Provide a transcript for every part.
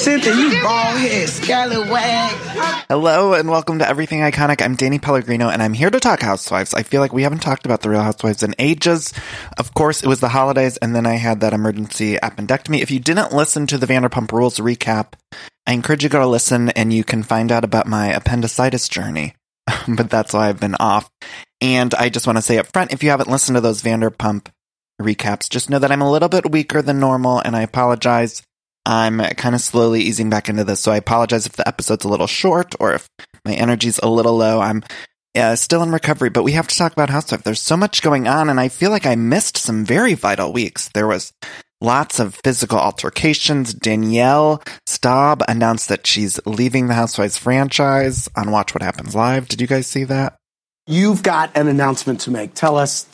Cynthia, you bald-head scallywag. Hello and welcome to Everything Iconic. I'm Danny Pellegrino and I'm here to talk Housewives. I feel like we haven't talked about the Real Housewives in ages. Of course, it was the holidays and then I had that emergency appendectomy. If you didn't listen to the Vanderpump Rules recap, I encourage you to go listen and you can find out about my appendicitis journey. But that's why I've been off. And I just want to say up front, if you haven't listened to those Vanderpump recaps, just know that I'm a little bit weaker than normal and I apologize. I'm kind of slowly easing back into this, so I apologize if the episode's a little short or if my energy's a little low. I'm still in recovery, but we have to talk about Housewives. There's so much going on, and I feel like I missed some very vital weeks. There was lots of physical altercations. Danielle Staub announced that she's leaving the Housewives franchise on Watch What Happens Live. Did you guys see that? You've got an announcement to make. Tell us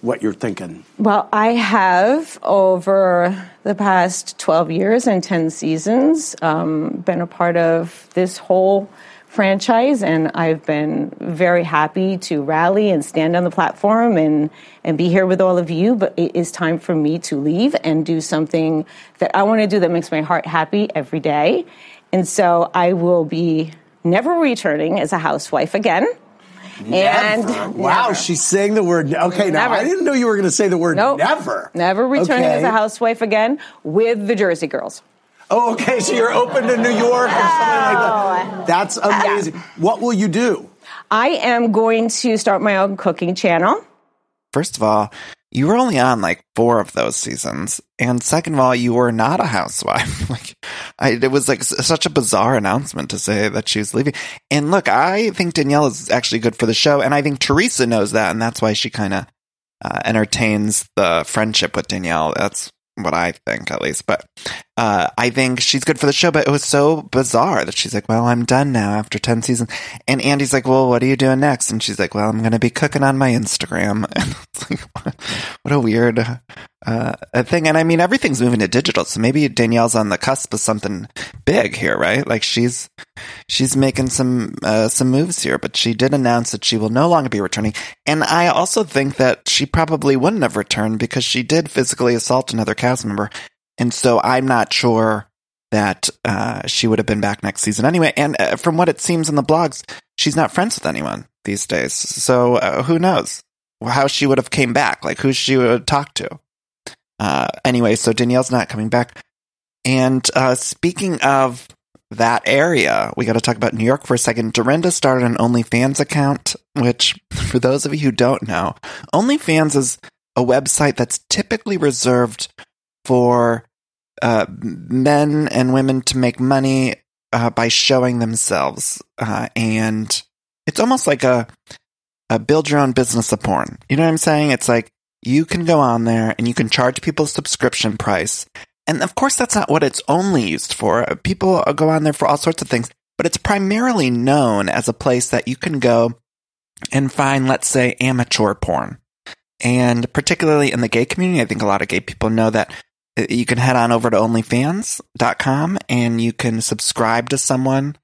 what you're thinking. Well, I have, over the past 12 years and 10 seasons, been a part of this whole franchise, and I've been very happy to rally and stand on the platform and be here with all of you, but it is time for me to leave and do something that I want to do that makes my heart happy every day. And so I will be never returning as a housewife again. Never. And wow, never. She's saying the word. Okay, now never. I didn't know you were going to say the word never. Never returning as a housewife again with the Jersey Girls. Oh, okay. So you're open to New York or something like that. That's amazing. Yeah. What will you do? I am going to start my own cooking channel. First of all, you were only on like 4 of those seasons, and second of all, you were not a housewife. It was like such a bizarre announcement to say that she was leaving. And look, I think Danielle is actually good for the show, and I think Teresa knows that, and that's why she kind of entertains the friendship with Danielle. That's what I think, at least. But I think she's good for the show, but it was so bizarre that she's like, well, I'm done now after 10 seasons. And Andy's like, well, what are you doing next? And she's like, well, I'm going to be cooking on my Instagram. And it's like, what a weird thing. And I mean, everything's moving to digital, so maybe Danielle's on the cusp of something big here, right? Like she's making some moves here, but she did announce that she will no longer be returning. And I also think that she probably wouldn't have returned because she did physically assault another cast member. And so I'm not sure that she would have been back next season anyway. And from what it seems in the blogs, she's not friends with anyone these days. So who knows how she would have came back, like who she would have talked to. Anyway, so Danielle's not coming back. And speaking of that area, we got to talk about New York for a second. Dorinda started an OnlyFans account, which, for those of you who don't know, OnlyFans is a website that's typically reserved for men and women to make money by showing themselves. And it's almost like a build your own business of porn. You know what I'm saying? It's like you can go on there and you can charge people a subscription price. And of course, that's not what it's only used for. People go on there for all sorts of things, but it's primarily known as a place that you can go and find, let's say, amateur porn. And particularly in the gay community, I think a lot of gay people know that you can head on over to OnlyFans.com and you can subscribe to someone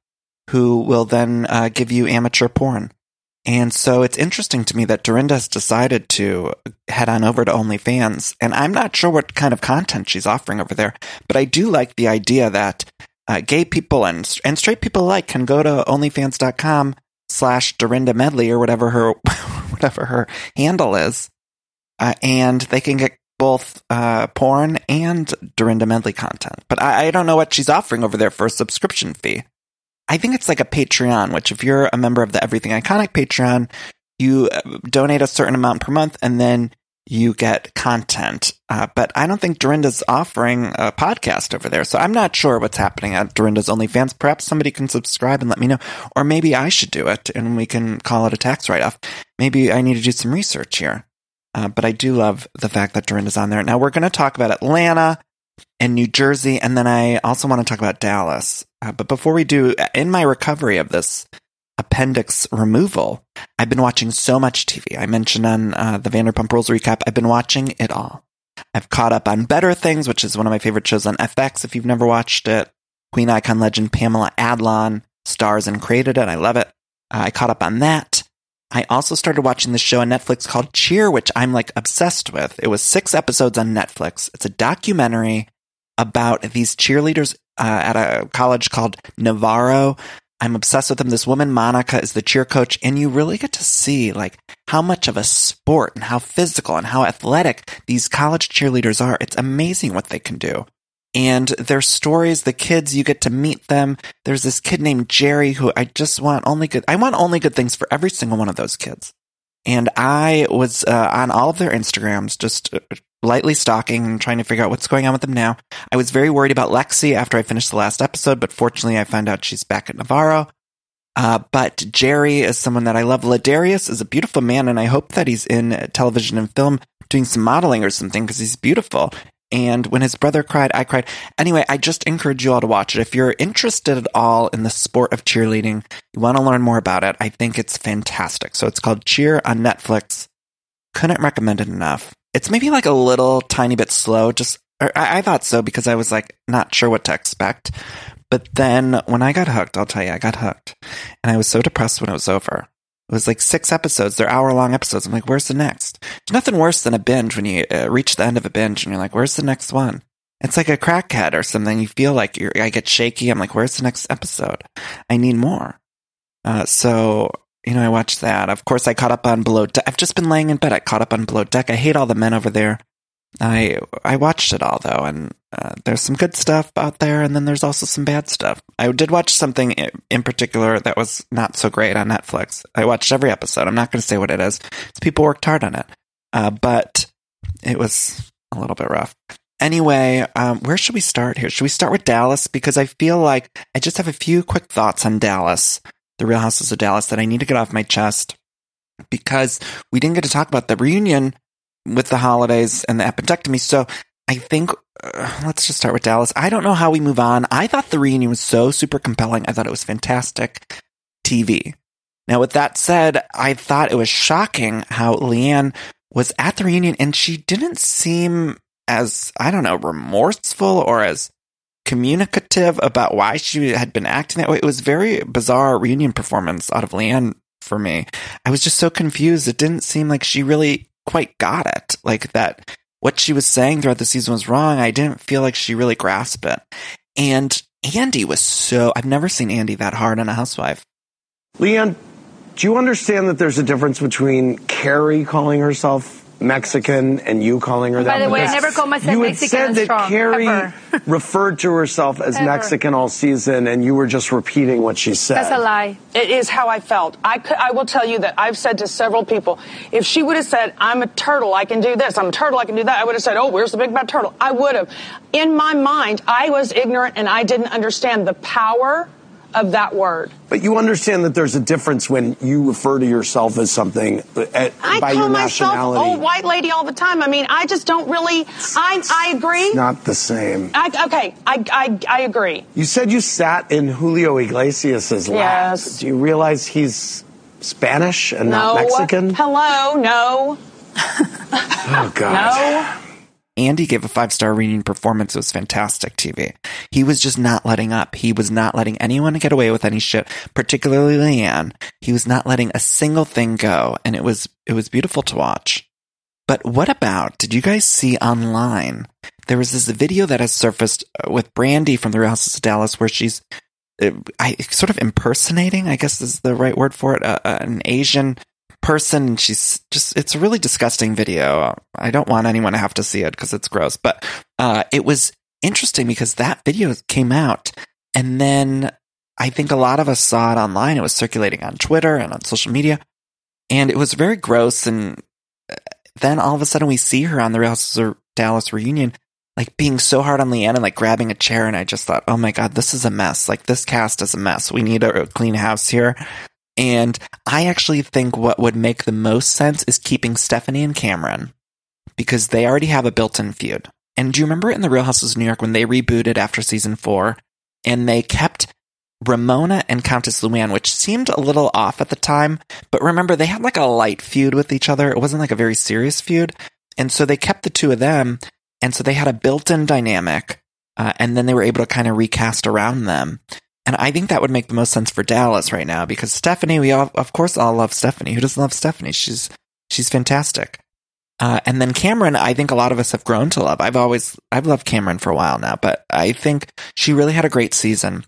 who will then give you amateur porn. And so it's interesting to me that Dorinda has decided to head on over to OnlyFans. And I'm not sure what kind of content she's offering over there, but I do like the idea that gay people and straight people alike can go to OnlyFans.com/Dorinda Medley or whatever her handle is. And they can get both porn and Dorinda Medley content. But I don't know what she's offering over there for a subscription fee. I think it's like a Patreon, which if you're a member of the Everything Iconic Patreon, you donate a certain amount per month and then you get content. But I don't think Dorinda's offering a podcast over there. So I'm not sure what's happening at Dorinda's OnlyFans. Perhaps somebody can subscribe and let me know. Or maybe I should do it and we can call it a tax write-off. Maybe I need to do some research here. But I do love the fact that Dorinda's on there. Now, we're going to talk about Atlanta and New Jersey, and then I also want to talk about Dallas. But before we do, in my recovery of this appendix removal, I've been watching so much TV. I mentioned on the Vanderpump Rules recap, I've been watching it all. I've caught up on Better Things, which is one of my favorite shows on FX. If you've never watched it, Queen Icon legend Pamela Adlon stars and created it. I love it. I caught up on that. I also started watching this show on Netflix called Cheer, which I'm like obsessed with. It was 6 episodes on Netflix. It's a documentary about these cheerleaders at a college called Navarro. I'm obsessed with them. This woman, Monica, is the cheer coach, and you really get to see like how much of a sport and how physical and how athletic these college cheerleaders are. It's amazing what they can do. And their stories, the kids, you get to meet them. There's this kid named Jerry who I want only good things for every single one of those kids. And I was on all of their Instagrams, just lightly stalking and trying to figure out what's going on with them now. I was very worried about Lexi after I finished the last episode, but fortunately I found out she's back at Navarro. But Jerry is someone that I love. Ladarius is a beautiful man, and I hope that he's in television and film doing some modeling or something because he's beautiful. And when his brother cried, I cried. Anyway, I just encourage you all to watch it. If you're interested at all in the sport of cheerleading, you want to learn more about it, I think it's fantastic. So it's called Cheer on Netflix. Couldn't recommend it enough. It's maybe like a little tiny bit slow. I thought so because I was like not sure what to expect. But then when I got hooked, I'll tell you, I got hooked. And I was so depressed when it was over. It was like 6 episodes. They're hour-long episodes. I'm like, where's the next? There's nothing worse than a binge when you reach the end of a binge and you're like, where's the next one? It's like a crackhead or something. You feel like I get shaky. I'm like, where's the next episode? I need more. I watched that. Of course, I caught up on Below Deck. I've just been laying in bed. I caught up on Below Deck. I hate all the men over there. I watched it all, though, and there's some good stuff out there, and then there's also some bad stuff. I did watch something in particular that was not so great on Netflix. I watched every episode. I'm not going to say what it is. People worked hard on it, but it was a little bit rough. Anyway, where should we start here? Should we start with Dallas? Because I feel like I just have a few quick thoughts on Dallas, the Real Houses of Dallas, that I need to get off my chest, because we didn't get to talk about the reunion with the holidays and the appendectomy. So I think let's just start with Dallas. I don't know how we move on. I thought the reunion was so super compelling. I thought it was fantastic TV. Now, with that said, I thought it was shocking how Leanne was at the reunion and she didn't seem as, I don't know, remorseful or as communicative about why she had been acting that way. It was very bizarre reunion performance out of Leanne for me. I was just so confused. It didn't seem like she really quite got it, like that what she was saying throughout the season was wrong. I didn't feel like she really grasped it. And Andy was so, I've never seen Andy that hard on a housewife. Leanne, do you understand that there's a difference between Carrie calling herself Mexican and you calling her that? By the way, I never called myself Mexican. You had said that Carrie referred to herself as Mexican all season, and you were just repeating what she said. That's a lie. It is how I felt. I will tell you that I've said to several people, if she would have said, I'm a turtle, I can do this, I'm a turtle, I can do that, I would have said, oh, where's the big bad turtle? I would have. In my mind, I was ignorant and I didn't understand the power of that word. But you understand that there's a difference when you refer to yourself as something by your nationality. I call myself old white lady all the time. I mean, I just don't really, I agree. It's not the same. I agree. You said you sat in Julio Iglesias' lap. Yes. Do you realize he's Spanish and not Mexican? Hello, no. Oh, God. No. Andy gave a 5-star reunion performance. It was fantastic TV. He was just not letting up. He was not letting anyone get away with any shit, particularly Leanne. He was not letting a single thing go, and it was beautiful to watch. But what about, did you guys see online, there was this video that has surfaced with Brandy from The Real Housewives of Dallas where she's sort of impersonating, I guess is the right word for it, an Asian person, and she's just, it's a really disgusting video. I don't want anyone to have to see it because it's gross, but it was interesting because that video came out and then I think a lot of us saw it online. It was circulating on Twitter and on social media, and it was very gross. And then all of a sudden we see her on the Real Housewives of Dallas reunion, like being so hard on Leanne and like grabbing a chair, and I just thought, oh my God, this is a mess. Like, this cast is a mess. We need a clean house here. And I actually think what would make the most sense is keeping Stephanie and Cameron, because they already have a built-in feud. And do you remember in The Real Housewives of New York when they rebooted after season 4 and they kept Ramona and Countess Luann, which seemed a little off at the time, but remember they had like a light feud with each other. It wasn't like a very serious feud. And so they kept the two of them, and so they had a built-in dynamic, and then they were able to kind of recast around them. And I think that would make the most sense for Dallas right now, because Stephanie, we all, of course, all love Stephanie. Who doesn't love Stephanie? She's fantastic. And then Cameron, I think a lot of us have grown to love. I've loved Cameron for a while now, but I think she really had a great season.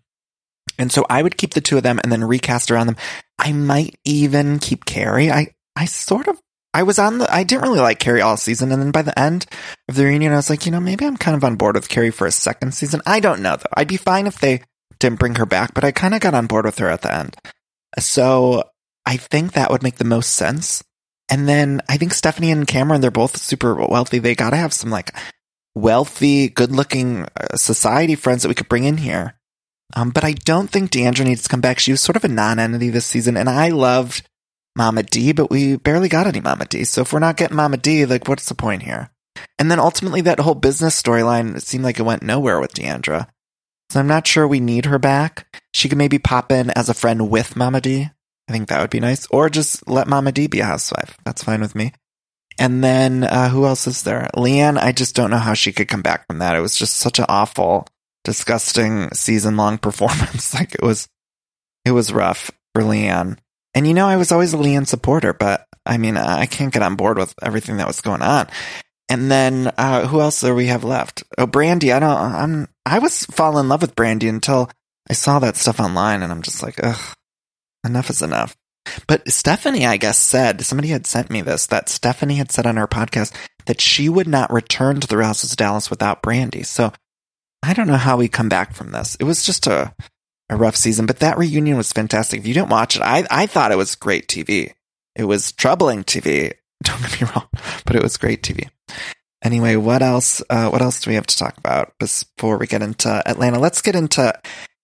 And so I would keep the two of them and then recast around them. I might even keep Carrie. I didn't really like Carrie all season, and then by the end of the reunion, I was like, you know, maybe I'm kind of on board with Carrie for a second season. I don't know, though. I'd be fine if they didn't bring her back, but I kind of got on board with her at the end. So I think that would make the most sense. And then I think Stephanie and Cameron, they're both super wealthy. They got to have some like wealthy, good-looking society friends that we could bring in here. But I don't think Deandra needs to come back. She was sort of a non-entity this season, and I loved Mama D, but we barely got any Mama D. So if we're not getting Mama D, like, what's the point here? And then ultimately that whole business storyline seemed like it went nowhere with Deandra. So I'm not sure we need her back. She could maybe pop in as a friend with Mama D. I think that would be nice. Or just let Mama D be a housewife. That's fine with me. And then who else is there? Leanne, I just don't know how she could come back from that. It was just such an awful, disgusting season-long performance. Like, it was rough for Leanne. And, you know, I was always a Leanne supporter, but, I mean, I can't get on board with everything that was going on. And then who else do we have left? Oh, Brandy. I was falling in love with Brandy until I saw that stuff online, and I'm just like, ugh, enough is enough. But Stephanie, I guess, said, somebody had sent me this, that Stephanie had said on her podcast that she would not return to the Real Housewives of Dallas without Brandy. So I don't know how we come back from this. It was just a rough season, but that reunion was fantastic. If you didn't watch it, I thought it was great TV. It was troubling TV. Don't get me wrong, but it was great TV. Anyway, what else do we have to talk about before we get into Atlanta? Let's get into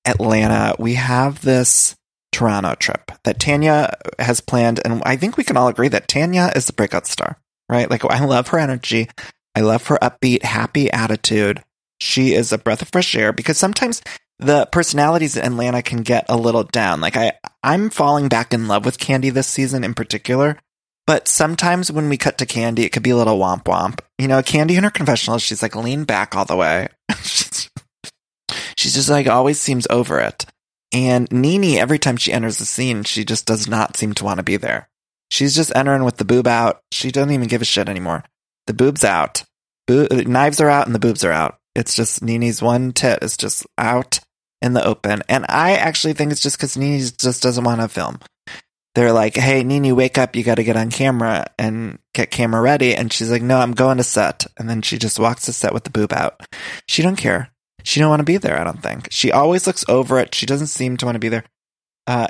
Atlanta. We have this Toronto trip that Tanya has planned, and I think we can all agree that Tanya is the breakout star, right? Like, I love her energy. I love her upbeat, happy attitude. She is a breath of fresh air, because sometimes the personalities in Atlanta can get a little down. Like, I'm falling back in love with Candy this season in particular. But sometimes when we cut to Candy, it could be a little womp womp. You know, Candy in her confessional, she's like lean back all the way. She's just like always seems over it. And NeNe, every time she enters the scene, she just does not seem to want to be there. She's just entering with the boob out. She doesn't even give a shit anymore. The boob's out. Knives are out and the boobs are out. It's just NeNe's one tit is just out in the open. And I actually think it's just because NeNe just doesn't want to film. They're like, hey, NeNe, wake up. You got to get on camera and get camera ready. And she's like, no, I'm going to set. And then she just walks to set with the boob out. She don't care. She don't want to be there, I don't think. She always looks over it. She doesn't seem to want to be there.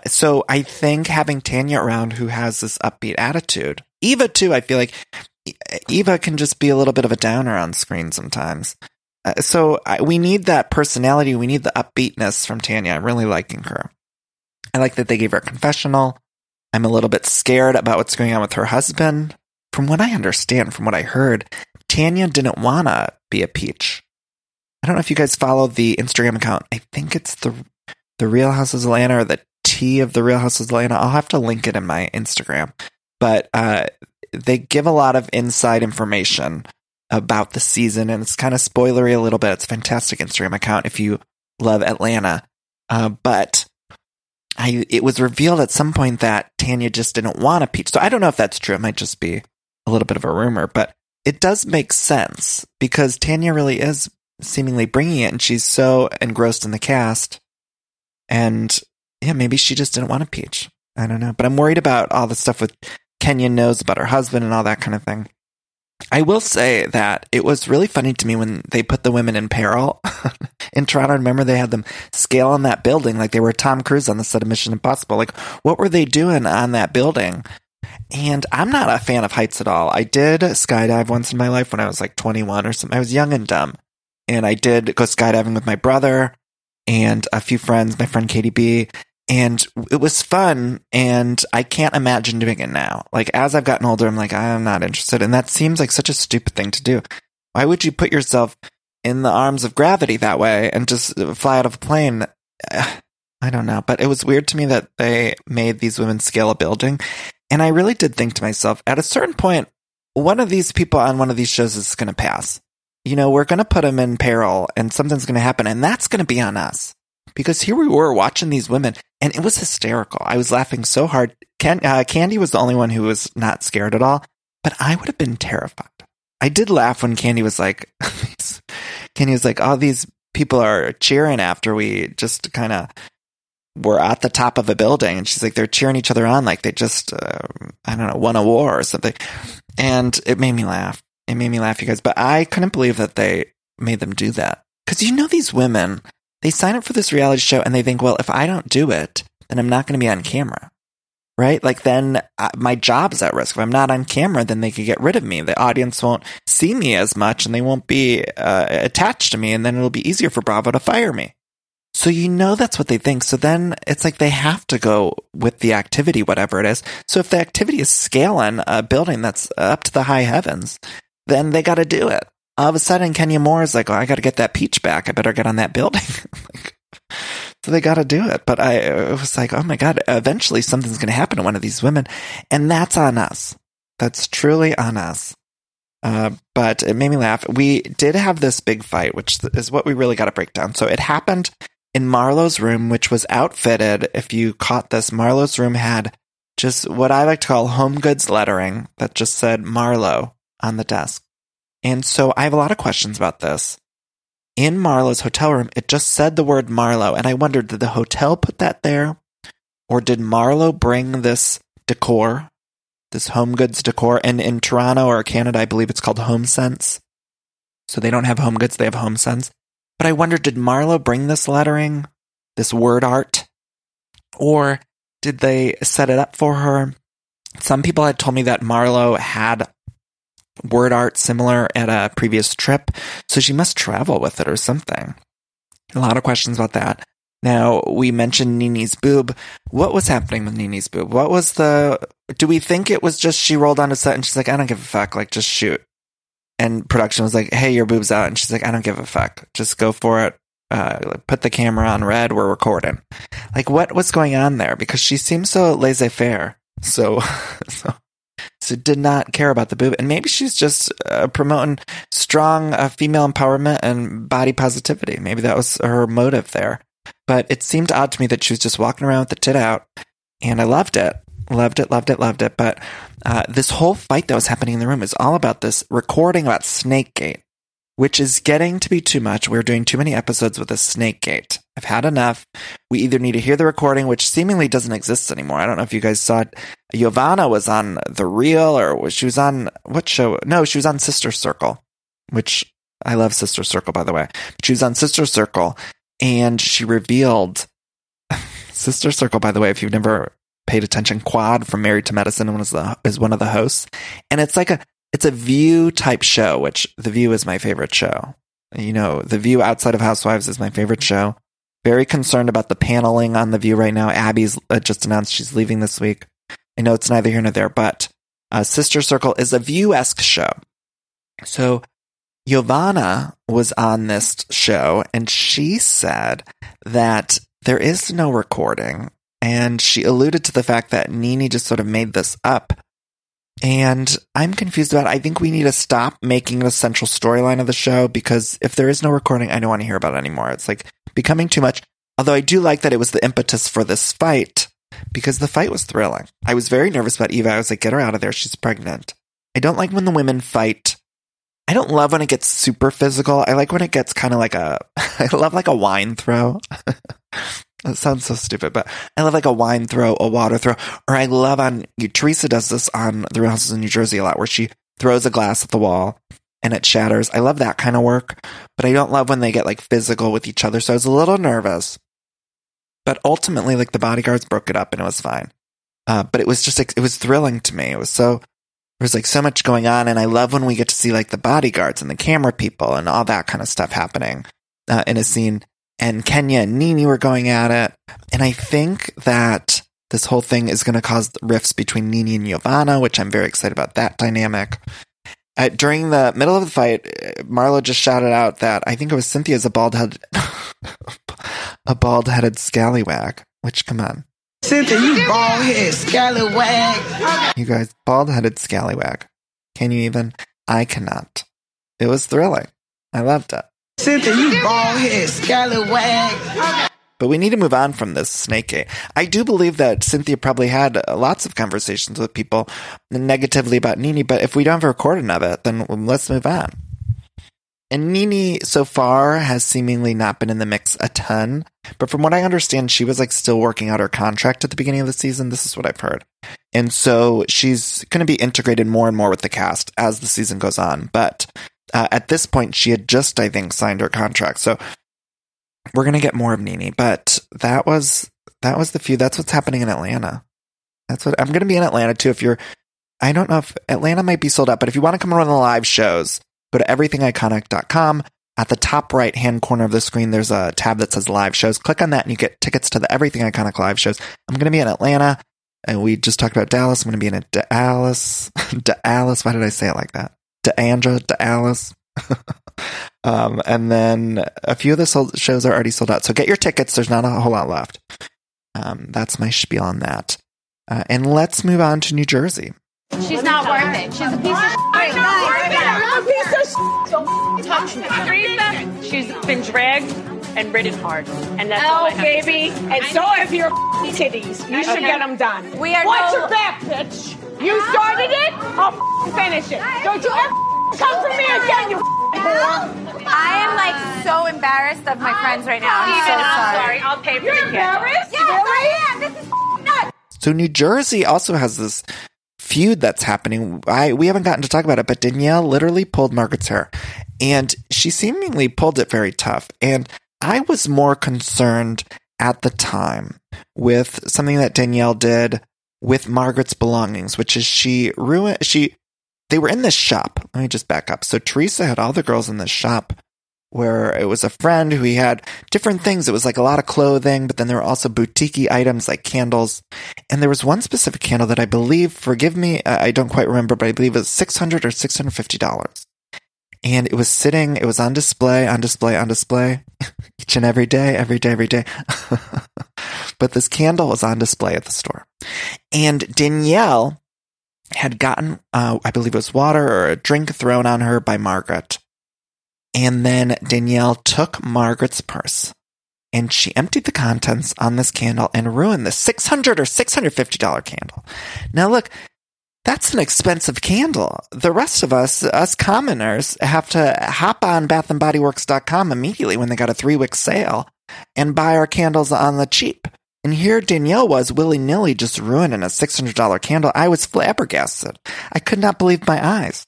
So I think having Tanya around, who has this upbeat attitude. Eva, too, I feel like Eva can just be a little bit of a downer on screen sometimes. We need that personality. We need the upbeatness from Tanya. I'm really liking her. I like that they gave her a confessional. I'm a little bit scared about what's going on with her husband. From what I understand, from what I heard, Tanya didn't want to be a peach. I don't know if you guys follow the Instagram account. I think it's the Real Housewives of Atlanta, or the T of the Real Housewives of Atlanta. I'll have to link it in my Instagram. But they give a lot of inside information about the season, and it's kind of spoilery a little bit. It's a fantastic Instagram account if you love Atlanta. But it was revealed at some point that Tanya just didn't want a peach. So I don't know if that's true. It might just be a little bit of a rumor, but it does make sense because Tanya really is seemingly bringing it, and she's so engrossed in the cast. And yeah, maybe she just didn't want a peach. I don't know. But I'm worried about all the stuff with Kenya knows about her husband and all that kind of thing. I will say that it was really funny to me when they put the women in peril in Toronto. Remember, they had them scale on that building like they were Tom Cruise on the set of Mission Impossible. Like, what were they doing on that building? And I'm not a fan of heights at all. I did skydive once in my life when I was like 21 or something. I was young and dumb. And I did go skydiving with my brother and a few friends, my friend Katie B. And it was fun, and I can't imagine doing it now. Like, as I've gotten older, I'm like, I'm not interested. And that seems like such a stupid thing to do. Why would you put yourself in the arms of gravity that way and just fly out of a plane? I don't know. But it was weird to me that they made these women scale a building. And I really did think to myself, at a certain point, one of these people on one of these shows is going to pass. You know, we're going to put them in peril, and something's going to happen, and that's going to be on us. Because here we were watching these women, and it was hysterical. I was laughing so hard. Candy was the only one who was not scared at all, but I would have been terrified. I did laugh when Candy was like, oh, these people are cheering after we just kind of were at the top of a building. And she's like, they're cheering each other on like they just, I don't know, won a war or something. And it made me laugh. It made me laugh, you guys. But I couldn't believe that they made them do that. Because you know these women... They sign up for this reality show and they think, well, if I don't do it, then I'm not going to be on camera, right? Like, then my job's at risk. If I'm not on camera, then they could get rid of me. The audience won't see me as much and they won't be attached to me, and then it'll be easier for Bravo to fire me. So you know that's what they think. So then it's like they have to go with the activity, whatever it is. So if the activity is scaling a building that's up to the high heavens, then they got to do it. All of a sudden, Kenya Moore is like, oh, I got to get that peach back. I better get on that building. Like, so they got to do it. But I was like, oh, my God, eventually something's going to happen to one of these women. And that's on us. That's truly on us. But it made me laugh. We did have this big fight, which is what we really got to break down. So it happened in Marlo's room, which was outfitted. If you caught this, Marlo's room had just what I like to call home goods lettering that just said Marlo on the desk. And so I have a lot of questions about this. In Marlo's hotel room, it just said the word Marlo. And I wondered, did the hotel put that there? Or did Marlo bring this decor, this home goods decor? And in Toronto or Canada, I believe it's called HomeSense. So they don't have home goods, they have HomeSense. But I wondered, did Marlo bring this lettering, this word art? Or did they set it up for her? Some people had told me that Marlo had word art similar at a previous trip, so she must travel with it or something. A lot of questions about that. Now, we mentioned NeNe's boob. What was happening with NeNe's boob? What was the... Do we think it was just she rolled onto set and she's like, I don't give a fuck, like, just shoot. And production was like, hey, your boob's out. And she's like, I don't give a fuck. Just go for it. Put the camera on red. We're recording. Like, what was going on there? Because she seems so laissez-faire. So did not care about the boob. And maybe she's just promoting strong female empowerment and body positivity. Maybe that was her motive there. But it seemed odd to me that she was just walking around with the tit out. And I loved it. Loved it, loved it, loved it. But this whole fight that was happening in the room is all about this recording about Snakegate, which is getting to be too much. We're doing too many episodes with a Snakegate. I've had enough. We either need to hear the recording, which seemingly doesn't exist anymore. I don't know if you guys saw it. Giovanna was on The Real, or she was on what show? No, she was on Sister Circle, which I love Sister Circle, by the way. She was on Sister Circle, and she revealed Sister Circle, by the way, if you've never paid attention, Quad from Married to Medicine is one of the hosts. And it's like it's a View type show, which The View is my favorite show. You know, The View outside of Housewives is my favorite show. Very concerned about the paneling on The View right now. Abby's just announced she's leaving this week. I know it's neither here nor there, but Sister Circle is a View-esque show. So Giovanna was on this show, and she said that there is no recording, and she alluded to the fact that NeNe just sort of made this up. And I'm confused about it. I think we need to stop making the central storyline of the show, because if there is no recording, I don't want to hear about it anymore. It's like becoming too much. Although I do like that it was the impetus for this fight, because the fight was thrilling. I was very nervous about Eva. I was like, get her out of there. She's pregnant. I don't like when the women fight. I don't love when it gets super physical. I like when it gets kind of like I love like a wine throw. That sounds so stupid, but I love like a wine throw, a water throw, or I love Teresa does this on The Real Houses of New Jersey a lot, where she throws a glass at the wall and it shatters. I love that kind of work, but I don't love when they get like physical with each other. So I was a little nervous, but ultimately like the bodyguards broke it up and it was fine. But it was just, it was thrilling to me. It was so, there was like so much going on. And I love when we get to see like the bodyguards and the camera people and all that kind of stuff happening in a scene. and Kenya and NeNe were going at it. And I think that this whole thing is going to cause rifts between NeNe and Giovanna, which I'm very excited about that dynamic. During the middle of the fight, Marlo just shouted out that I think it was Cynthia's a bald-headed scallywag, which, come on. Cynthia, you bald-headed scallywag. You guys, bald-headed scallywag. Can you even? I cannot. It was thrilling. I loved it. Cynthia, you bald-headed scallywag. But we need to move on from this snakey. I do believe that Cynthia probably had lots of conversations with people negatively about NeNe, but if we don't have a recording of it, then let's move on. And NeNe so far has seemingly not been in the mix a ton, but from what I understand, she was like still working out her contract at the beginning of the season. This is what I've heard. And so she's going to be integrated more and more with the cast as the season goes on. But at this point, she had just, I think, signed her contract. So we're going to get more of NeNe, but that was the feud. That's what's happening in Atlanta. That's what I'm going to be in Atlanta too. I don't know if Atlanta might be sold out, but if you want to come around the live shows, go to everythingiconic.com. At the top right-hand corner of the screen, there's a tab that says live shows. Click on that and you get tickets to the Everything Iconic live shows. I'm going to be in Atlanta, and we just talked about Dallas. I'm going to be in Dallas. Why did I say it like that? Dallas. And then a few of the shows are already sold out. So get your tickets. There's not a whole lot left. That's my spiel on that. And let's move on to New Jersey. She's not worth it. She's a piece of shit. I'm a piece of shit. Don't talk to me. She's been dragged and ridden hard. And that's all I have. Oh, baby. And so have your titties. You should get them done. Watch your back, bitch. You started it. I'll finish it. Don't you ever come for me again, you whore. I am like so embarrassed of my friends right now. I'm sorry. I'll pay for it. You're embarrassed? Yes, I am. This is nuts. So New Jersey also has this feud that's happening. We haven't gotten to talk about it, but Danielle literally pulled Margaret's hair, and she seemingly pulled it very tough. And I was more concerned at the time with something that Danielle did with Margaret's belongings, which is they were in this shop. Let me just back up. So Teresa had all the girls in this shop where it was a friend who he had different things. It was like a lot of clothing, but then there were also boutique-y items like candles. And there was one specific candle that I believe, forgive me, I don't quite remember, but I believe it was $600 or $650. And it was sitting, it was on display, each and every day. But this candle was on display at the store. And Danielle had gotten, I believe it was water or a drink thrown on her by Margaret. And then Danielle took Margaret's purse and she emptied the contents on this candle and ruined the $600 or $650 candle. Now look, that's an expensive candle. The rest of us commoners, have to hop on BathandBodyWorks.com immediately when they got a 3-week sale and buy our candles on the cheap. And here Danielle was willy-nilly just ruining a $600 candle. I was flabbergasted. I could not believe my eyes.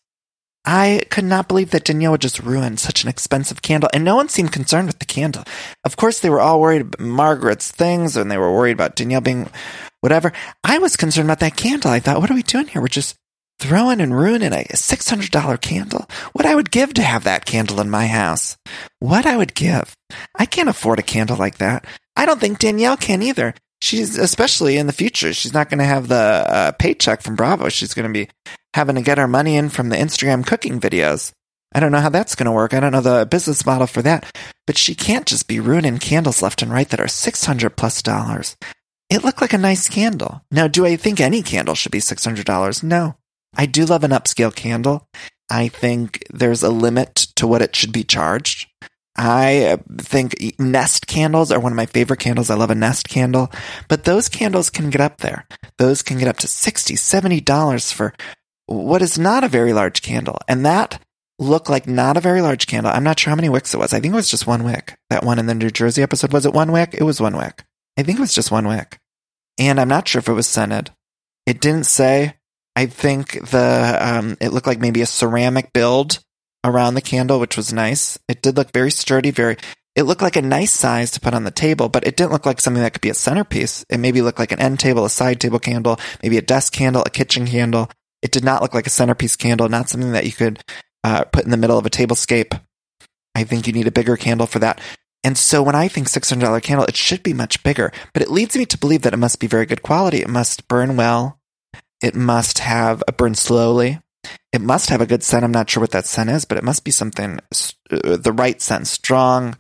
I could not believe that Danielle would just ruin such an expensive candle. And no one seemed concerned with the candle. Of course, they were all worried about Margaret's things, and they were worried about Danielle being whatever. I was concerned about that candle. I thought, what are we doing here? We're just throwing and ruining a $600 candle. What I would give to have that candle in my house. What I would give. I can't afford a candle like that. I don't think Danielle can either. She's, especially in the future, she's not going to have the paycheck from Bravo. She's going to be having to get her money in from the Instagram cooking videos. I don't know how that's going to work. I don't know the business model for that. But she can't just be ruining candles left and right that are $600+. It looked like a nice candle. Now, do I think any candle should be $600? No. I do love an upscale candle. I think there's a limit to what it should be charged. I think Nest candles are one of my favorite candles. I love a Nest candle. But those candles can get up there. Those can get up to $60, $70 for what is not a very large candle. And that looked like not a very large candle. I'm not sure how many wicks it was. I think it was just one wick. That one in the New Jersey episode. Was it one wick? It was one wick. I think it was just one wick. And I'm not sure if it was scented. It didn't say. I think it looked like maybe a ceramic build around the candle, which was nice. It did look very sturdy, it looked like a nice size to put on the table, but it didn't look like something that could be a centerpiece. It maybe looked like an end table, a side table candle, maybe a desk candle, a kitchen candle. It did not look like a centerpiece candle, not something that you could put in the middle of a tablescape. I think you need a bigger candle for that. And so when I think $600 candle, it should be much bigger. But it leads me to believe that it must be very good quality. It must burn well. It must have a burn slowly. It must have a good scent. I'm not sure what that scent is, but it must be something, the right scent, strong.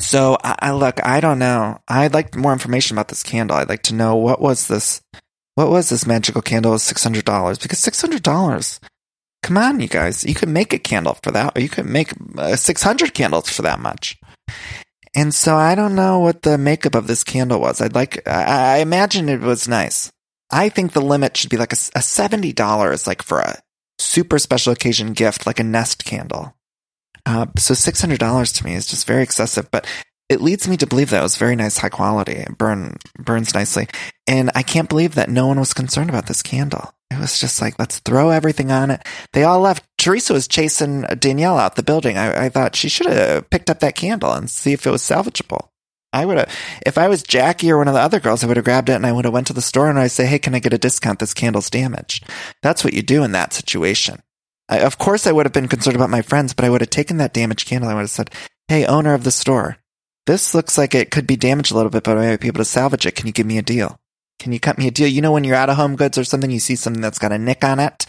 So I don't know. I'd like more information about this candle. I'd like to know what was this magical candle of $600? Because $600, come on, you guys, you could make a candle for that, or you could make 600 candles for that much. And so I don't know what the makeup of this candle was. I imagine it was nice. I think the limit should be like a $70, like for a super special occasion gift, like a Nest candle. So $600 to me is just very excessive, but it leads me to believe that it was very nice, high quality. It burns nicely. And I can't believe that no one was concerned about this candle. It was just like, let's throw everything on it. They all left. Teresa was chasing Danielle out the building. I thought she should have picked up that candle and see if it was salvageable. I would have, if I was Jackie or one of the other girls, I would have grabbed it and I would have went to the store and I say, hey, can I get a discount? This candle's damaged. That's what you do in that situation. Of course, I would have been concerned about my friends, but I would have taken that damaged candle. I would have said, hey, owner of the store, this looks like it could be damaged a little bit, but I might be able to salvage it. Can you give me a deal? Can you cut me a deal? You know, when you're out of Home Goods or something, you see something that's got a nick on it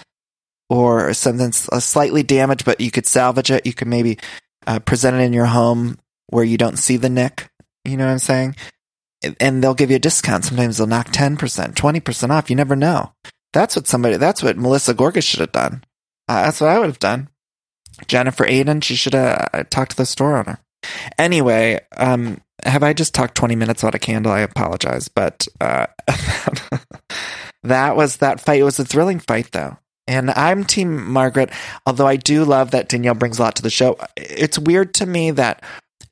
or something slightly damaged, but you could salvage it. You could maybe present it in your home where you don't see the nick. You know what I'm saying? And they'll give you a discount. Sometimes they'll knock 10%, 20% off. You never know. That's what Melissa Gorga should have done. That's what I would have done. Jennifer Aiden, she should have talked to the store owner. Anyway, have I just talked 20 minutes about a candle? I apologize, but that was that fight. It was a thrilling fight, though. And I'm Team Margaret, although I do love that Danielle brings a lot to the show. It's weird to me that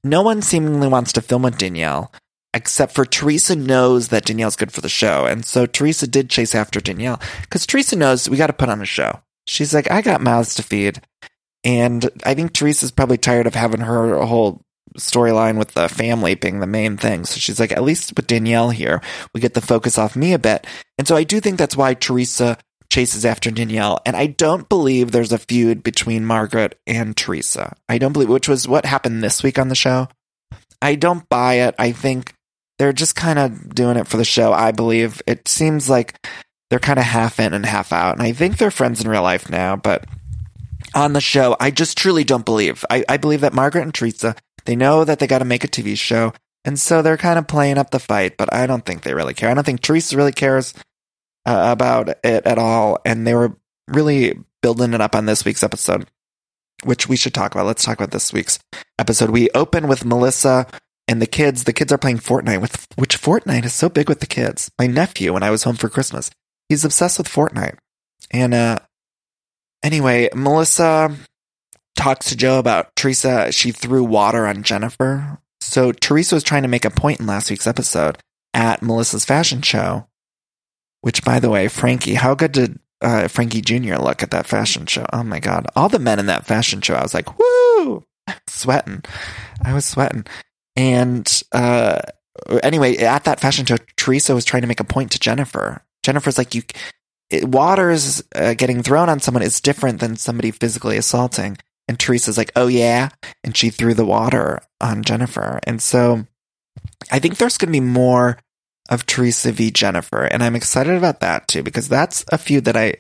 no one seemingly wants to film with Danielle, except for Teresa knows that Danielle's good for the show. And so Teresa did chase after Danielle, because Teresa knows we got to put on a show. She's like, I got mouths to feed. And I think Teresa's probably tired of having her whole storyline with the family being the main thing. So she's like, at least with Danielle here, we get the focus off me a bit. And so I do think that's why Teresa chases after Danielle. And I don't believe there's a feud between Margaret and Teresa. I don't believe, which was what happened this week on the show. I don't buy it. I think they're just kind of doing it for the show, I believe. It seems like they're kind of half in and half out. And I think they're friends in real life now, but on the show, I just truly don't believe. I believe that Margaret and Teresa, they know that they got to make a TV show, and so they're kind of playing up the fight, but I don't think they really care. I don't think Teresa really cares about it at all, and they were really building it up on this week's episode, which we should talk about. Let's talk about this week's episode. We open with Melissa and the kids. The kids are playing Fortnite, which Fortnite is so big with the kids. My nephew, when I was home for Christmas, he's obsessed with Fortnite, and anyway, Melissa talks to Joe about Teresa. She threw water on Jennifer. So Teresa was trying to make a point in last week's episode at Melissa's fashion show, which, by the way, Frankie, how good did Frankie Jr. look at that fashion show? Oh, my God. All the men in that fashion show, I was like, woo, sweating. I was sweating. And anyway, at that fashion show, Teresa was trying to make a point to Jennifer. Jennifer's like, water's getting thrown on someone is different than somebody physically assaulting. And Teresa's like, oh, yeah. And she threw the water on Jennifer. And so I think there's going to be more of Teresa v. Jennifer. And I'm excited about that, too, because that's a feud that I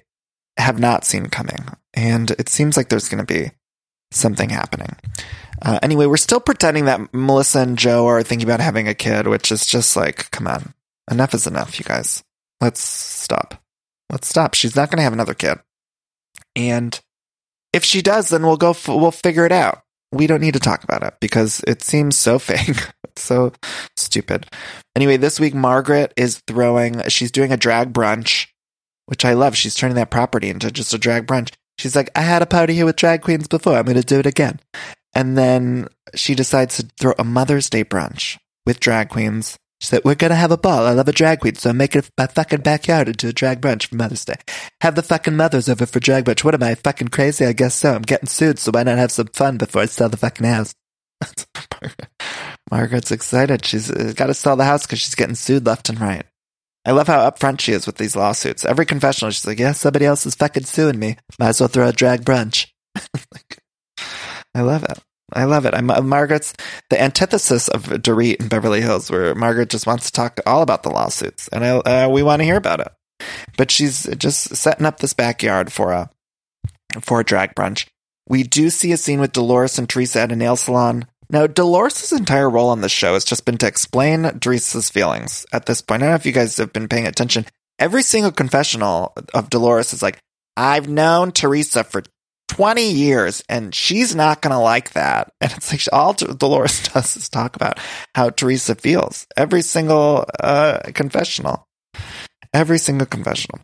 have not seen coming. And it seems like there's going to be something happening. Anyway, we're still pretending that Melissa and Joe are thinking about having a kid, which is just like, come on. Enough is enough, you guys. Let's stop. Let's stop. She's not going to have another kid. And if she does, then we'll figure it out. We don't need to talk about it because it seems so fake. So stupid. Anyway, this week, Margaret is she's doing a drag brunch, which I love. She's turning that property into just a drag brunch. She's like, I had a party here with drag queens before. I'm going to do it again. And then she decides to throw a Mother's Day brunch with drag queens. She said, we're going to have a ball. I love a drag queen, so I'm making my fucking backyard into a drag brunch for Mother's Day. Have the fucking mothers over for drag brunch. What am I, fucking crazy? I guess so. I'm getting sued, so why not have some fun before I sell the fucking house? Margaret's excited. She's got to sell the house because she's getting sued left and right. I love how upfront she is with these lawsuits. Every confessional, she's like, yeah, somebody else is fucking suing me. Might as well throw a drag brunch. I love it. I love it. Margaret's the antithesis of Dorit in Beverly Hills, where Margaret just wants to talk all about the lawsuits, and we want to hear about it. But she's just setting up this backyard for a drag brunch. We do see a scene with Dolores and Teresa at a nail salon. Now, Dolores' entire role on this show has just been to explain Teresa's feelings at this point. I don't know if you guys have been paying attention. Every single confessional of Dolores is like, I've known Teresa for 20 years, and she's not going to like that. And it's like all Dolores does is talk about how Teresa feels. Every single confessional. Every single confessional.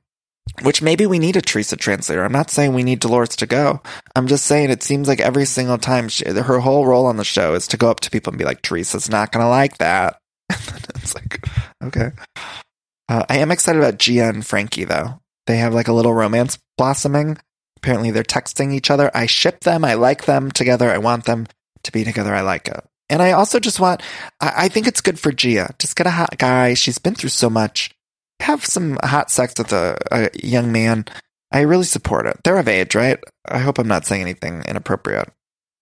Which maybe we need a Teresa translator. I'm not saying we need Dolores to go. I'm just saying it seems like every single time, her whole role on the show is to go up to people and be like, Teresa's not going to like that. It's like, okay. I am excited about Gia and Frankie, though. They have like a little romance blossoming. Apparently they're texting each other. I ship them. I like them together. I want them to be together. I like it. And I also just want, I think it's good for Gia. Just get a hot guy. She's been through so much. Have some hot sex with a young man. I really support it. They're of age, right? I hope I'm not saying anything inappropriate.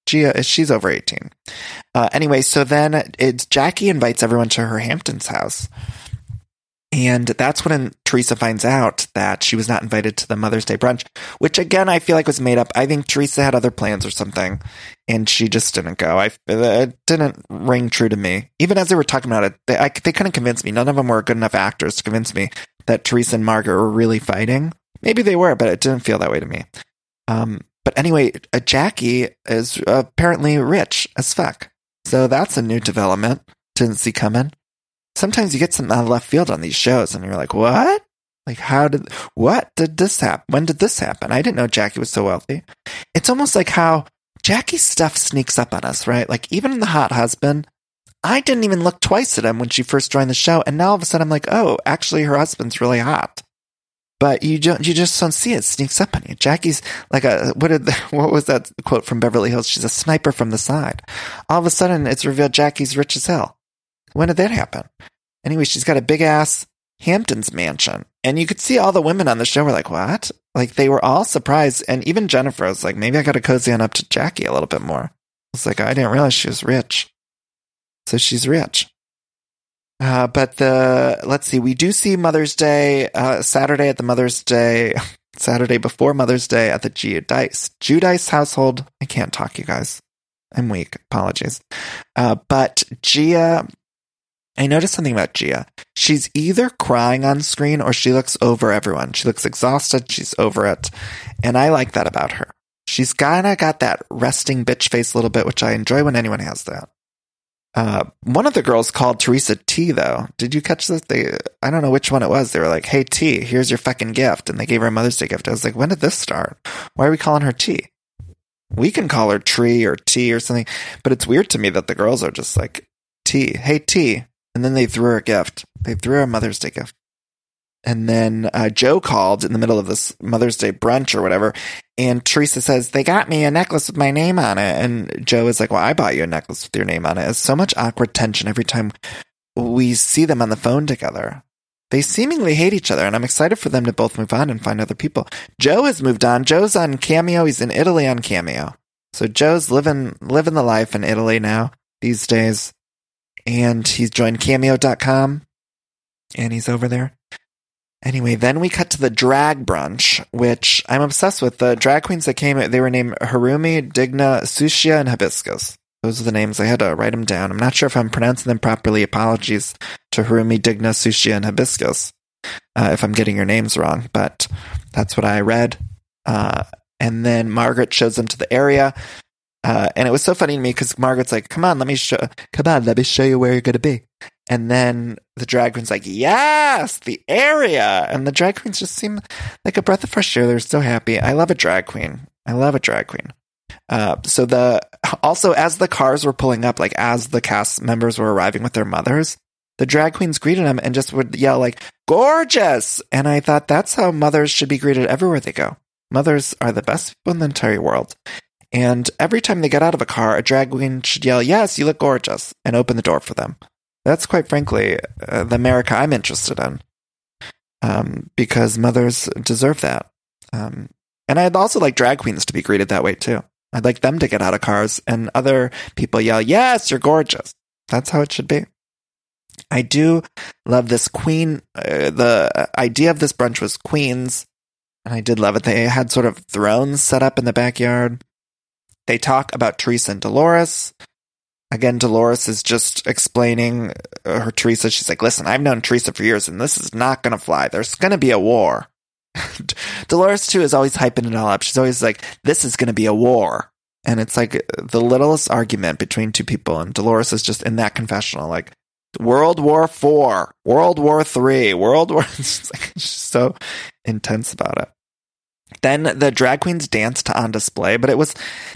Gia, she's over 18. Anyway, so then Jackie invites everyone to her Hamptons house. And that's when Teresa finds out that she was not invited to the Mother's Day brunch, which again, I feel like was made up. I think Teresa had other plans or something, and she just didn't go. It didn't ring true to me. Even as they were talking about it, they couldn't convince me. None of them were good enough actors to convince me that Teresa and Margaret were really fighting. Maybe they were, but it didn't feel that way to me. But anyway, Jackie is apparently rich as fuck. So that's a new development. Didn't see coming. Sometimes you get something out of left field on these shows, and you're like, what? Like, what did this happen? When did this happen? I didn't know Jackie was so wealthy. It's almost like how Jackie's stuff sneaks up on us, right? Like, even in The Hot Husband, I didn't even look twice at him when she first joined the show, and now all of a sudden I'm like, oh, actually her husband's really hot. But you just don't see it. It sneaks up on you. Jackie's like what was that quote from Beverly Hills? She's a sniper from the side. All of a sudden it's revealed Jackie's rich as hell. When did that happen? Anyway, she's got a big-ass Hamptons mansion. And you could see all the women on the show were like, what? Like, they were all surprised. And even Jennifer was like, maybe I got to cozy on up to Jackie a little bit more. It's like, I didn't realize she was rich. So she's rich. We do see Mother's Day, Saturday before Mother's Day at the Giudice household. I can't talk, you guys. I'm weak. Apologies. But Gia... I noticed something about Gia. She's either crying on screen or she looks over everyone. She looks exhausted. She's over it. And I like that about her. She's kind of got that resting bitch face a little bit, which I enjoy when anyone has that. One of the girls called Teresa T, though. Did you catch this? I don't know which one it was. They were like, hey, T, here's your fucking gift. And they gave her a Mother's Day gift. I was like, when did this start? Why are we calling her T? We can call her Tree or T or something. But it's weird to me that the girls are just like, T, hey, T. And then they threw her a gift. They threw her a Mother's Day gift. And then Joe called in the middle of this Mother's Day brunch or whatever. And Teresa says, they got me a necklace with my name on it. And Joe is like, well, I bought you a necklace with your name on it. It's so much awkward tension every time we see them on the phone together. They seemingly hate each other. And I'm excited for them to both move on and find other people. Joe has moved on. Joe's on Cameo. He's in Italy on Cameo. So Joe's living the life in Italy now these days. And he's joined Cameo.com, and he's over there. Anyway, then we cut to the drag brunch, which I'm obsessed with. The drag queens that came, they were named Harumi, Digna, Sushia, and Hibiscus. Those are the names. I had to write them down. I'm not sure if I'm pronouncing them properly. Apologies to Harumi, Digna, Sushia, and Hibiscus if I'm getting your names wrong, but that's what I read. And then Margaret shows them to the area. And it was so funny to me because Margaret's like, come on, let me show you where you're going to be. And then the drag queen's like, yes, the area. And the drag queens just seem like a breath of fresh air. They're so happy. I love a drag queen. So as the cars were pulling up, like as the cast members were arriving with their mothers, the drag queens greeted them and just would yell like, gorgeous. And I thought that's how mothers should be greeted everywhere they go. Mothers are the best people in the entire world. And every time they get out of a car, a drag queen should yell, yes, you look gorgeous, and open the door for them. That's quite frankly the America I'm interested in, because mothers deserve that. And I'd also like drag queens to be greeted that way, too. I'd like them to get out of cars. And other people yell, yes, you're gorgeous. That's how it should be. I do love this queen. The idea of this brunch was queens. And I did love it. They had sort of thrones set up in the backyard. They talk about Teresa and Dolores. Again, Dolores is just explaining her Teresa. She's like, listen, I've known Teresa for years, and this is not going to fly. There's going to be a war. Dolores, too, is always hyping it all up. She's always like, this is going to be a war. And it's like the littlest argument between two people. And Dolores is just in that confessional, like, World War IV, World War III, World War... She's like, she's so intense about it. Then the drag queens danced to On Display, but it was,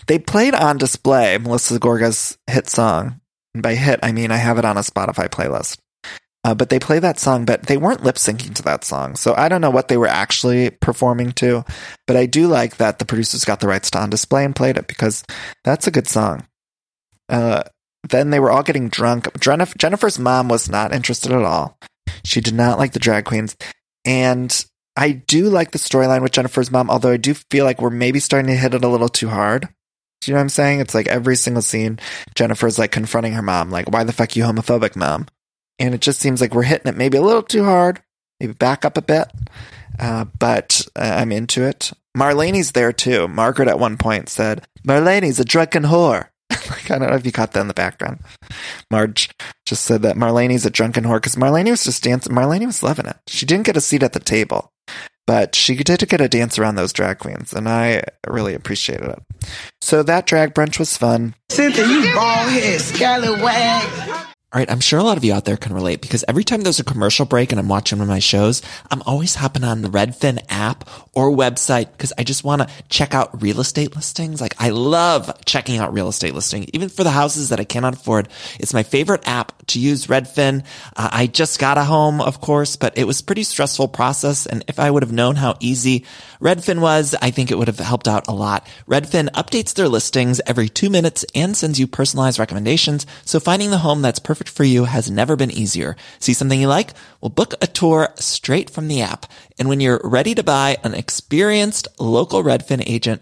they played On Display, Melissa Gorga's hit song. And by hit, I mean I have it on a Spotify playlist. But they play that song, but they weren't lip syncing to that song. So I don't know what they were actually performing to, but I do like that the producers got the rights to On Display and played it because that's a good song. Then they were all getting drunk. Jennifer's mom was not interested at all. She did not like the drag queens. And I do like the storyline with Jennifer's mom, although I do feel like we're maybe starting to hit it a little too hard. Do you know what I'm saying? It's like every single scene, Jennifer's like confronting her mom, like, why the fuck you homophobic, mom? And it just seems like we're hitting it maybe a little too hard, maybe back up a bit, but I'm into it. Marlanie's there too. Margaret at one point said, Marlanie's a drunken whore. Like, I don't know if you caught that in the background. Marge just said that Marlanie's a drunken whore because Marlanie was just dancing. Marlanie was loving it. She didn't get a seat at the table, but she did get a dance around those drag queens, and I really appreciated it. So that drag brunch was fun. Cynthia, you bald head, scallywag. All right, I'm sure a lot of you out there can relate because every time there's a commercial break and I'm watching one of my shows, I'm always hopping on the Redfin app or website because I just want to check out real estate listings. Like, I love checking out real estate listings, even for the houses that I cannot afford. It's my favorite app to use, Redfin. I just got a home, of course, but it was a pretty stressful process. And if I would have known how easy Redfin was, I think it would have helped out a lot. Redfin updates their listings every 2 minutes and sends you personalized recommendations. So finding the home that's perfect for you has never been easier. See something you like? Well, book a tour straight from the app. And when you're ready to buy, an experienced local Redfin agent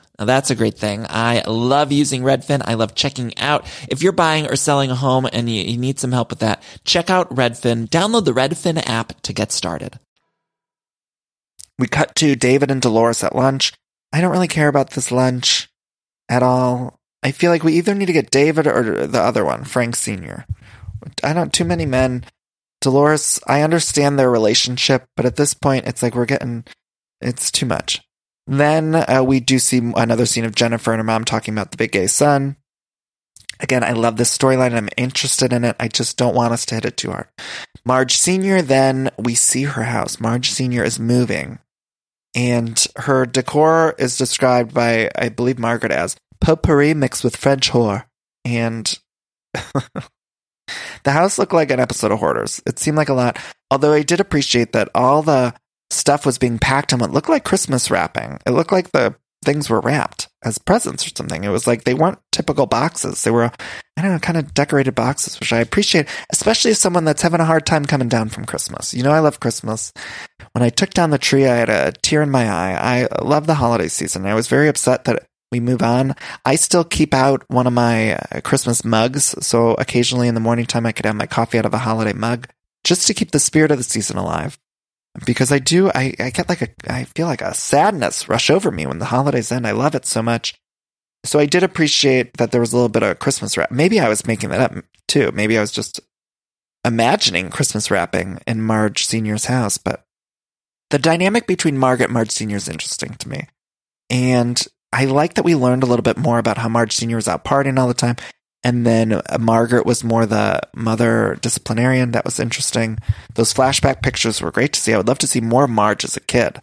Now that's a great thing. I love using Redfin. I love checking out. If you're buying or selling a home and you need some help with that, check out Redfin. Download the Redfin app to get started. We cut to David and Dolores at lunch. I don't really care about this lunch at all. I feel like we either need to get David or the other one, Frank Sr. I don't, too many men. Dolores, I understand their relationship, but at this point, it's like it's too much. Then we do see another scene of Jennifer and her mom talking about the big gay son. Again, I love this storyline. I'm interested in it. I just don't want us to hit it too hard. Marge Sr., then we see her house. Marge Sr. is moving. And her decor is described by, I believe, Margaret as potpourri mixed with French whore. And the house looked like an episode of Hoarders. It seemed like a lot. Although I did appreciate that all the stuff was being packed in what looked like Christmas wrapping. It looked like the things were wrapped as presents or something. It was like they weren't typical boxes. They were, I don't know, kind of decorated boxes, which I appreciate, especially as someone that's having a hard time coming down from Christmas. You know, I love Christmas. When I took down the tree, I had a tear in my eye. I love the holiday season. I was very upset that we move on. I still keep out one of my Christmas mugs. So occasionally in the morning time, I could have my coffee out of a holiday mug just to keep the spirit of the season alive. Because I get like I feel like a sadness rush over me when the holidays end. I love it so much. So I did appreciate that there was a little bit of Christmas wrap. Maybe I was making that up too. Maybe I was just imagining Christmas wrapping in Marge Sr.'s house. But the dynamic between Margaret and Marge Sr. is interesting to me. And I like that we learned a little bit more about how Marge Sr. was out partying all the time. And then Margaret was more the mother disciplinarian. That was interesting. Those flashback pictures were great to see. I would love to see more of Marge as a kid.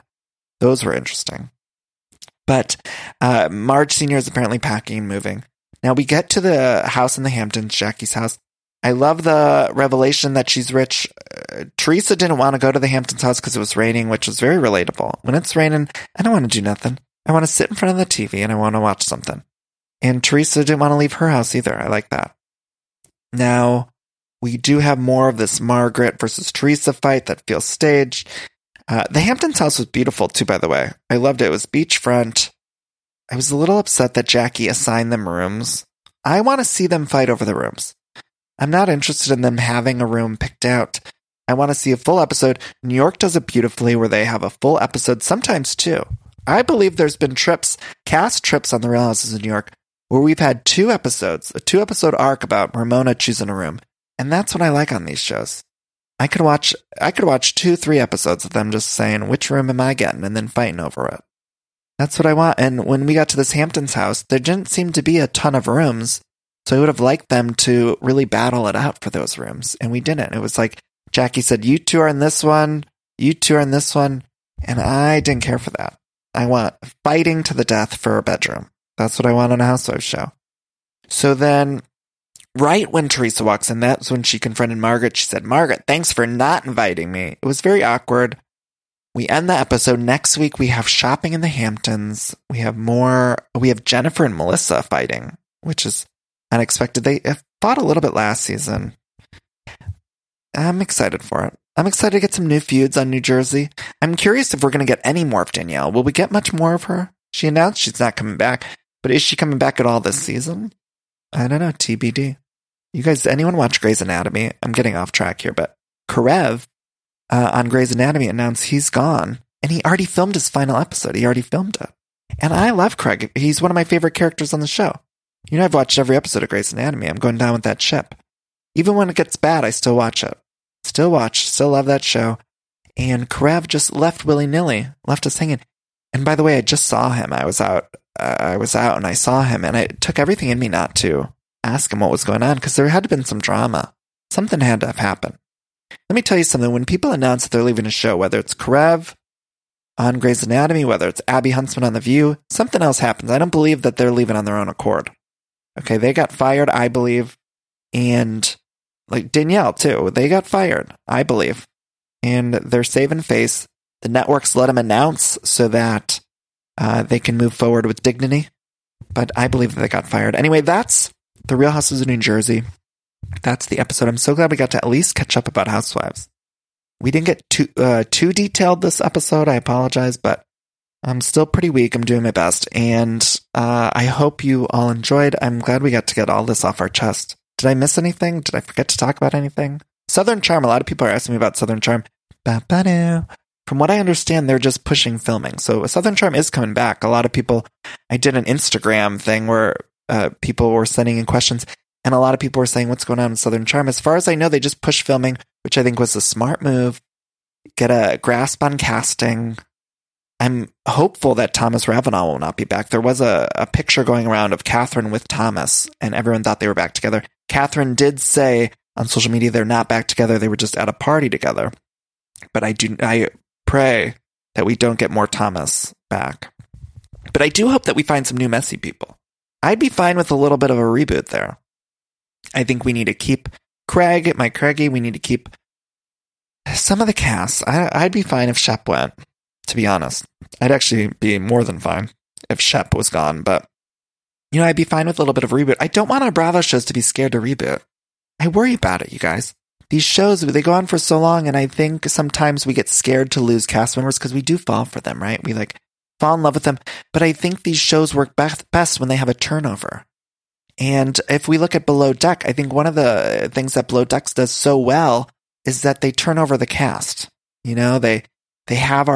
Those were interesting. But Marge Sr. is apparently packing and moving. Now we get to the house in the Hamptons, Jackie's house. I love the revelation that she's rich. Teresa didn't want to go to the Hamptons house because it was raining, which was very relatable. When it's raining, I don't want to do nothing. I want to sit in front of the TV and I want to watch something. And Teresa didn't want to leave her house either. I like that. Now, we do have more of this Margaret versus Teresa fight that feels staged. The Hamptons house was beautiful, too, by the way. I loved it. It was beachfront. I was a little upset that Jackie assigned them rooms. I want to see them fight over the rooms. I'm not interested in them having a room picked out. I want to see a full episode. New York does it beautifully where they have a full episode, sometimes two. I believe there's been cast trips on the Real Houses of New York where we've had two episodes, a two-episode arc about Ramona choosing a room. And that's what I like on these shows. I could watch 2-3 episodes of them just saying, which room am I getting? And then fighting over it. That's what I want. And when we got to this Hamptons house, there didn't seem to be a ton of rooms. So I would have liked them to really battle it out for those rooms. And we didn't. It was like, Jackie said, you two are in this one. You two are in this one. And I didn't care for that. I want fighting to the death for a bedroom. That's what I want on a Housewives show. So then, right when Teresa walks in, that's when she confronted Margaret. She said, Margaret, thanks for not inviting me. It was very awkward. We end the episode. Next week, we have shopping in the Hamptons. We have Jennifer and Melissa fighting, which is unexpected. They fought a little bit last season. I'm excited for it. I'm excited to get some new feuds on New Jersey. I'm curious if we're going to get any more of Danielle. Will we get much more of her? She announced she's not coming back, but is she coming back at all this season? I don't know. TBD. You guys, anyone watch Grey's Anatomy? I'm getting off track here, but Karev on Grey's Anatomy announced he's gone, and he already filmed his final episode. He already filmed it. And I love Craig. He's one of my favorite characters on the show. You know, I've watched every episode of Grey's Anatomy. I'm going down with that ship. Even when it gets bad, I still watch it. Still love that show. And Karev just left willy-nilly, left us hanging. And by the way, I just saw him. I was out and I saw him, and it took everything in me not to ask him what was going on because there had been some drama. Something had to have happened. Let me tell you something. When people announce that they're leaving a show, whether it's Karev on Grey's Anatomy, whether it's Abby Huntsman on The View, something else happens. I don't believe that they're leaving on their own accord. Okay, they got fired, I believe. And like Danielle, too. They got fired, I believe. And they're saving face. The networks let them announce so that they can move forward with dignity. But I believe that they got fired. Anyway, that's The Real Housewives of New Jersey. That's the episode. I'm so glad we got to at least catch up about Housewives. We didn't get too detailed this episode. I apologize, but I'm still pretty weak. I'm doing my best. And I hope you all enjoyed. I'm glad we got to get all this off our chest. Did I miss anything? Did I forget to talk about anything? Southern Charm. A lot of people are asking me about Southern Charm. Ba-ba-do. From what I understand, they're just pushing filming. So Southern Charm is coming back. A lot of people, I did an Instagram thing where people were sending in questions, and a lot of people were saying, what's going on with Southern Charm? As far as I know, they just pushed filming, which I think was a smart move. Get a grasp on casting. I'm hopeful that Thomas Ravenel will not be back. There was a picture going around of Catherine with Thomas, and everyone thought they were back together. Catherine did say on social media they're not back together. They were just at a party together. But I pray that we don't get more Thomas back. But I do hope that we find some new messy people. I'd be fine with a little bit of a reboot there. I think we need to keep Craig, my Craigie. We need to keep some of the cast. I'd be fine if Shep went, to be honest. I'd actually be more than fine if Shep was gone. But, you know, I'd be fine with a little bit of a reboot. I don't want our Bravo shows to be scared to reboot. I worry about it, you guys. These shows, they go on for so long, and I think sometimes we get scared to lose cast members because we do fall for them, right? We, fall in love with them. But I think these shows work best when they have a turnover. And if we look at Below Deck, I think one of the things that Below Deck does so well is that they turn over the cast. You know, they have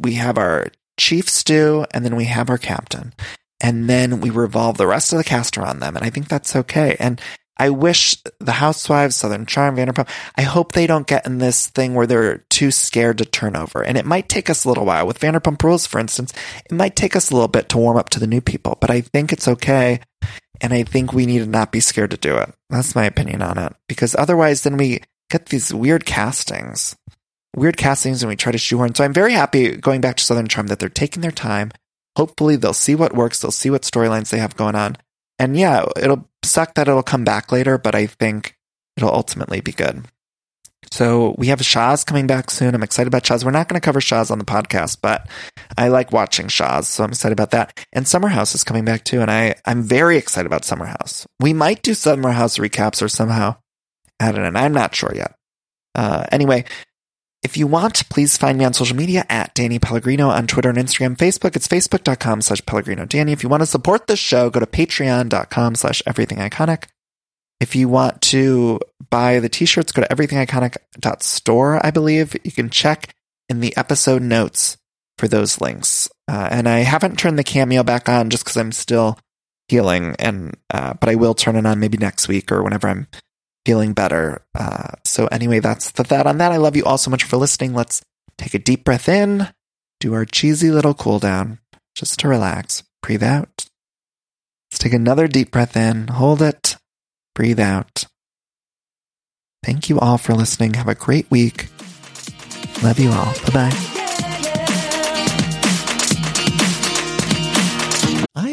we have our chief stew, and then we have our captain. And then we revolve the rest of the cast around them, and I think that's okay. And I wish the Housewives, Southern Charm, Vanderpump, I hope they don't get in this thing where they're too scared to turn over. And it might take us a little while. With Vanderpump Rules, for instance, it might take us a little bit to warm up to the new people. But I think it's okay. And I think we need to not be scared to do it. That's my opinion on it. Because otherwise, then we get these weird castings and we try to shoehorn. So I'm very happy, going back to Southern Charm, that they're taking their time. Hopefully, they'll see what works. They'll see what storylines they have going on. And yeah, it'll suck that it'll come back later, but I think it'll ultimately be good. So we have Shaz coming back soon. I'm excited about Shaz. We're not going to cover Shaz on the podcast, but I like watching Shaz, so I'm excited about that. And Summer House is coming back too, and I'm very excited about Summer House. We might do Summer House recaps or somehow. I don't know. I'm not sure yet. Anyway, if you want, please find me on social media at Danny Pellegrino on Twitter and Instagram. Facebook, it's facebook.com/PellegrinoDanny. If you want to support this show, go to patreon.com/everythingiconic. If you want to buy the t-shirts, go to everythingiconic.store, I believe. You can check in the episode notes for those links. And I haven't turned the Cameo back on just because I'm still healing, and but I will turn it on maybe next week or whenever I'm feeling better. So anyway, that's the thought on that. I love you all so much for listening. Let's take a deep breath in, do our cheesy little cool down just to relax, breathe out. Let's take another deep breath in, hold it. Breathe out. Thank you all for listening. Have a great week. Love you all. Bye-bye. I